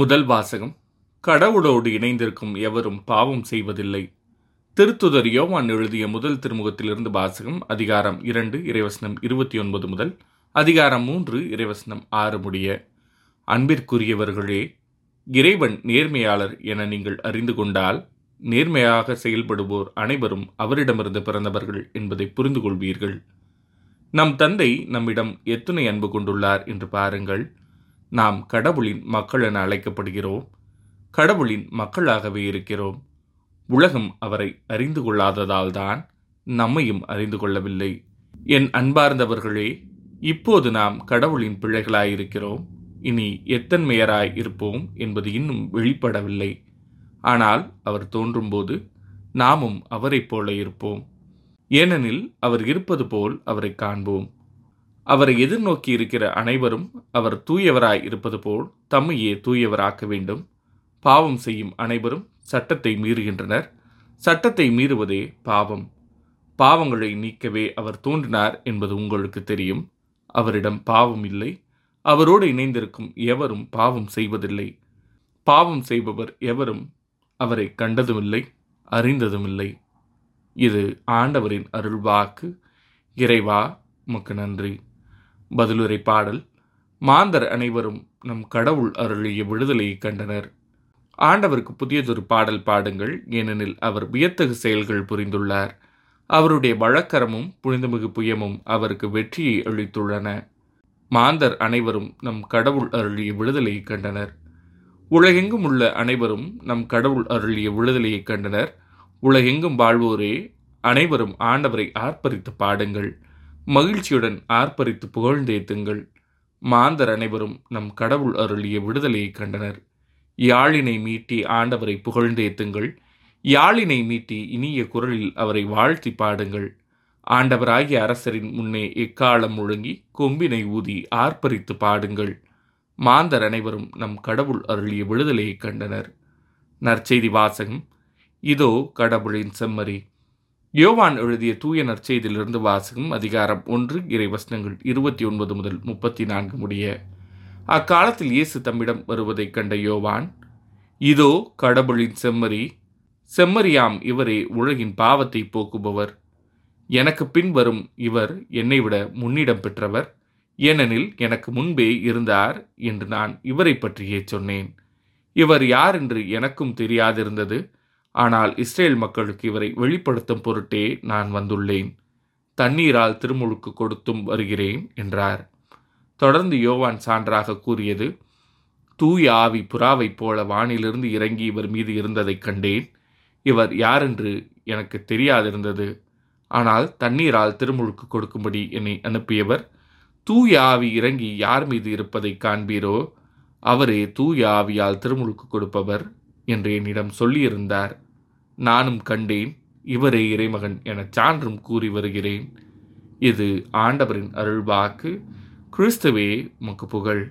முதல் வாசகம். கடவுளோடு இணைந்திருக்கும் எவரும் பாவம் செய்வதில்லை. திருத்துதர் யோவான் எழுதிய முதல் திருமுகத்திலிருந்து வாசகம். அதிகாரம் 2 இறைவசனம் 29 முதல் அதிகாரம் 3 இறைவசனம் 6 முடிய. அன்பிற்குரியவர்களே, இறைவன் நேர்மையாளர் என நீங்கள் அறிந்து கொண்டால் நேர்மையாக செயல்படுவோர் அனைவரும் அவரிடமிருந்து பிறந்தவர்கள் என்பதை புரிந்து கொள்வீர்கள். நம் தந்தை நம்மிடம் எத்தனை அன்பு கொண்டுள்ளார் என்று பாருங்கள். நாம் கடவுளின் மக்கள் என அழைக்கப்படுகிறோம். கடவுளின் மக்களாகவே இருக்கிறோம். உலகம் அவரை அறிந்து கொள்ளாததால்தான் நம்மையும் அறிந்து கொள்ளவில்லை. என் அன்பார்ந்தவர்களே, இப்போது நாம் கடவுளின் பிள்ளைகளாயிருக்கிறோம். இனி எத்தன்மையராய் இருப்போம் என்பது இன்னும் வெளிப்படவில்லை. ஆனால் அவர் தோன்றும்போது நாமும் அவரைப் போல இருப்போம். ஏனெனில் அவர் இருப்பது போல் அவரை காண்போம். அவரை எதிர்நோக்கி இருக்கிற அனைவரும் அவர் தூயவராய் இருப்பது போல் தம்மையே தூயவராக்க வேண்டும். பாவம் செய்யும் அனைவரும் சட்டத்தை மீறுகின்றனர். சட்டத்தை மீறுவதே பாவம். பாவங்களை நீக்கவே அவர் தோன்றினார் என்பது உங்களுக்கு தெரியும். அவரிடம் பாவம் இல்லை. அவரோடு இணைந்திருக்கும் எவரும் பாவம் செய்வதில்லை. பாவம் செய்பவர் எவரும் அவரை கண்டதுமில்லை, அறிந்ததுமில்லை. இது ஆண்டவரின் அருள்வாக்கு. இறைவா, உமக்கு நன்றி. பதிலுரை பாடல். மாந்தர் அனைவரும் நம் கடவுள் அருளிய விடுதலையை கண்டனர். ஆண்டவருக்கு புதியதொரு பாடல் பாடுங்கள், ஏனெனில் அவர் வியத்தகு செயல்கள் புரிந்துள்ளார். அவருடைய வழக்கரமும் புனிதமிகு புயமும் அவருக்கு வெற்றியை அளித்துள்ளன. மாந்தர் அனைவரும் நம் கடவுள் அருளிய விடுதலையை கண்டனர். உலகெங்கும் உள்ள அனைவரும் நம் கடவுள் அருளிய விடுதலையை கண்டனர். உலகெங்கும் வாழ்வோரே அனைவரும் ஆண்டவரை ஆர்ப்பரித்து பாடுங்கள். மகிழ்ச்சியுடன் ஆர்ப்பரித்து புகழ்ந்தேத்துங்கள். மாந்தர் அனைவரும் நம் கடவுள் அருளிய விடுதலையை கண்டனர். யாழினை மீட்டி ஆண்டவரை புகழ்ந்தேத்துங்கள். யாழினை மீட்டி இனிய குரலில் அவரை வாழ்த்தி பாடுங்கள். ஆண்டவராகிய அரசரின் முன்னே எக்காலம் முழங்கி கொம்பினை ஊதி ஆர்ப்பரித்து பாடுங்கள். மாந்தர் அனைவரும் நம் கடவுள் அருளிய விடுதலையை கண்டனர். நற்செய்தி வாசகம். இதோ கடவுளின் செம்மறி. யோவான் எழுதிய தூய நற்செய்தியிலிருந்து வாசகம். அதிகாரம் 1 இறைவசனங்கள் 29 முதல் 34 முடிய. அக்காலத்தில் இயேசு தம்மிடம் வருவதைக் கண்ட யோவான், இதோ கடவுளின் செம்மறி, செம்மறியாம் இவரே உலகின் பாவத்தை போக்குபவர். எனக்கு பின் வரும் இவர் என்னை விட முன்னிடம் பெற்றவர், ஏனெனில் எனக்கு முன்பே இருந்தார் என்று நான் இவரை பற்றியே சொன்னேன். இவர் யார் என்று எனக்கும் தெரியாதிருந்தது, ஆனால் இஸ்ரேல் மக்களுக்கு இவரை வெளிப்படுத்தும் பொருட்டே நான் வந்துள்ளேன். தண்ணீரால் திருமுழுக்கு கொடுத்தும் வருகிறேன் என்றார். தொடர்ந்து யோவான் சான்றாக கூறியது, தூய ஆவி புறாவைப் போல வானிலிருந்து இறங்கி இவர் மீது இருந்ததைக் கண்டேன். இவர் யாரென்று எனக்கு தெரியாதிருந்தது, ஆனால் தண்ணீரால் திருமுழுக்கு கொடுக்கும்படி என்னை அனுப்பியவர். தூய ஆவி இறங்கி யார் மீது இருப்பதை காண்பீரோ அவரே தூய ஆவியால் திருமுழுக்கு கொடுப்பவர் என்று என்னிடம் சொல்லியிருந்தார். நானும் கண்டேன், இவரே இறைமகன் என சான்றும் கூறி வருகிறேன். இது ஆண்டவரின் அருள்வாக்கு. கிறிஸ்துவே, உமக்கு புகழ்.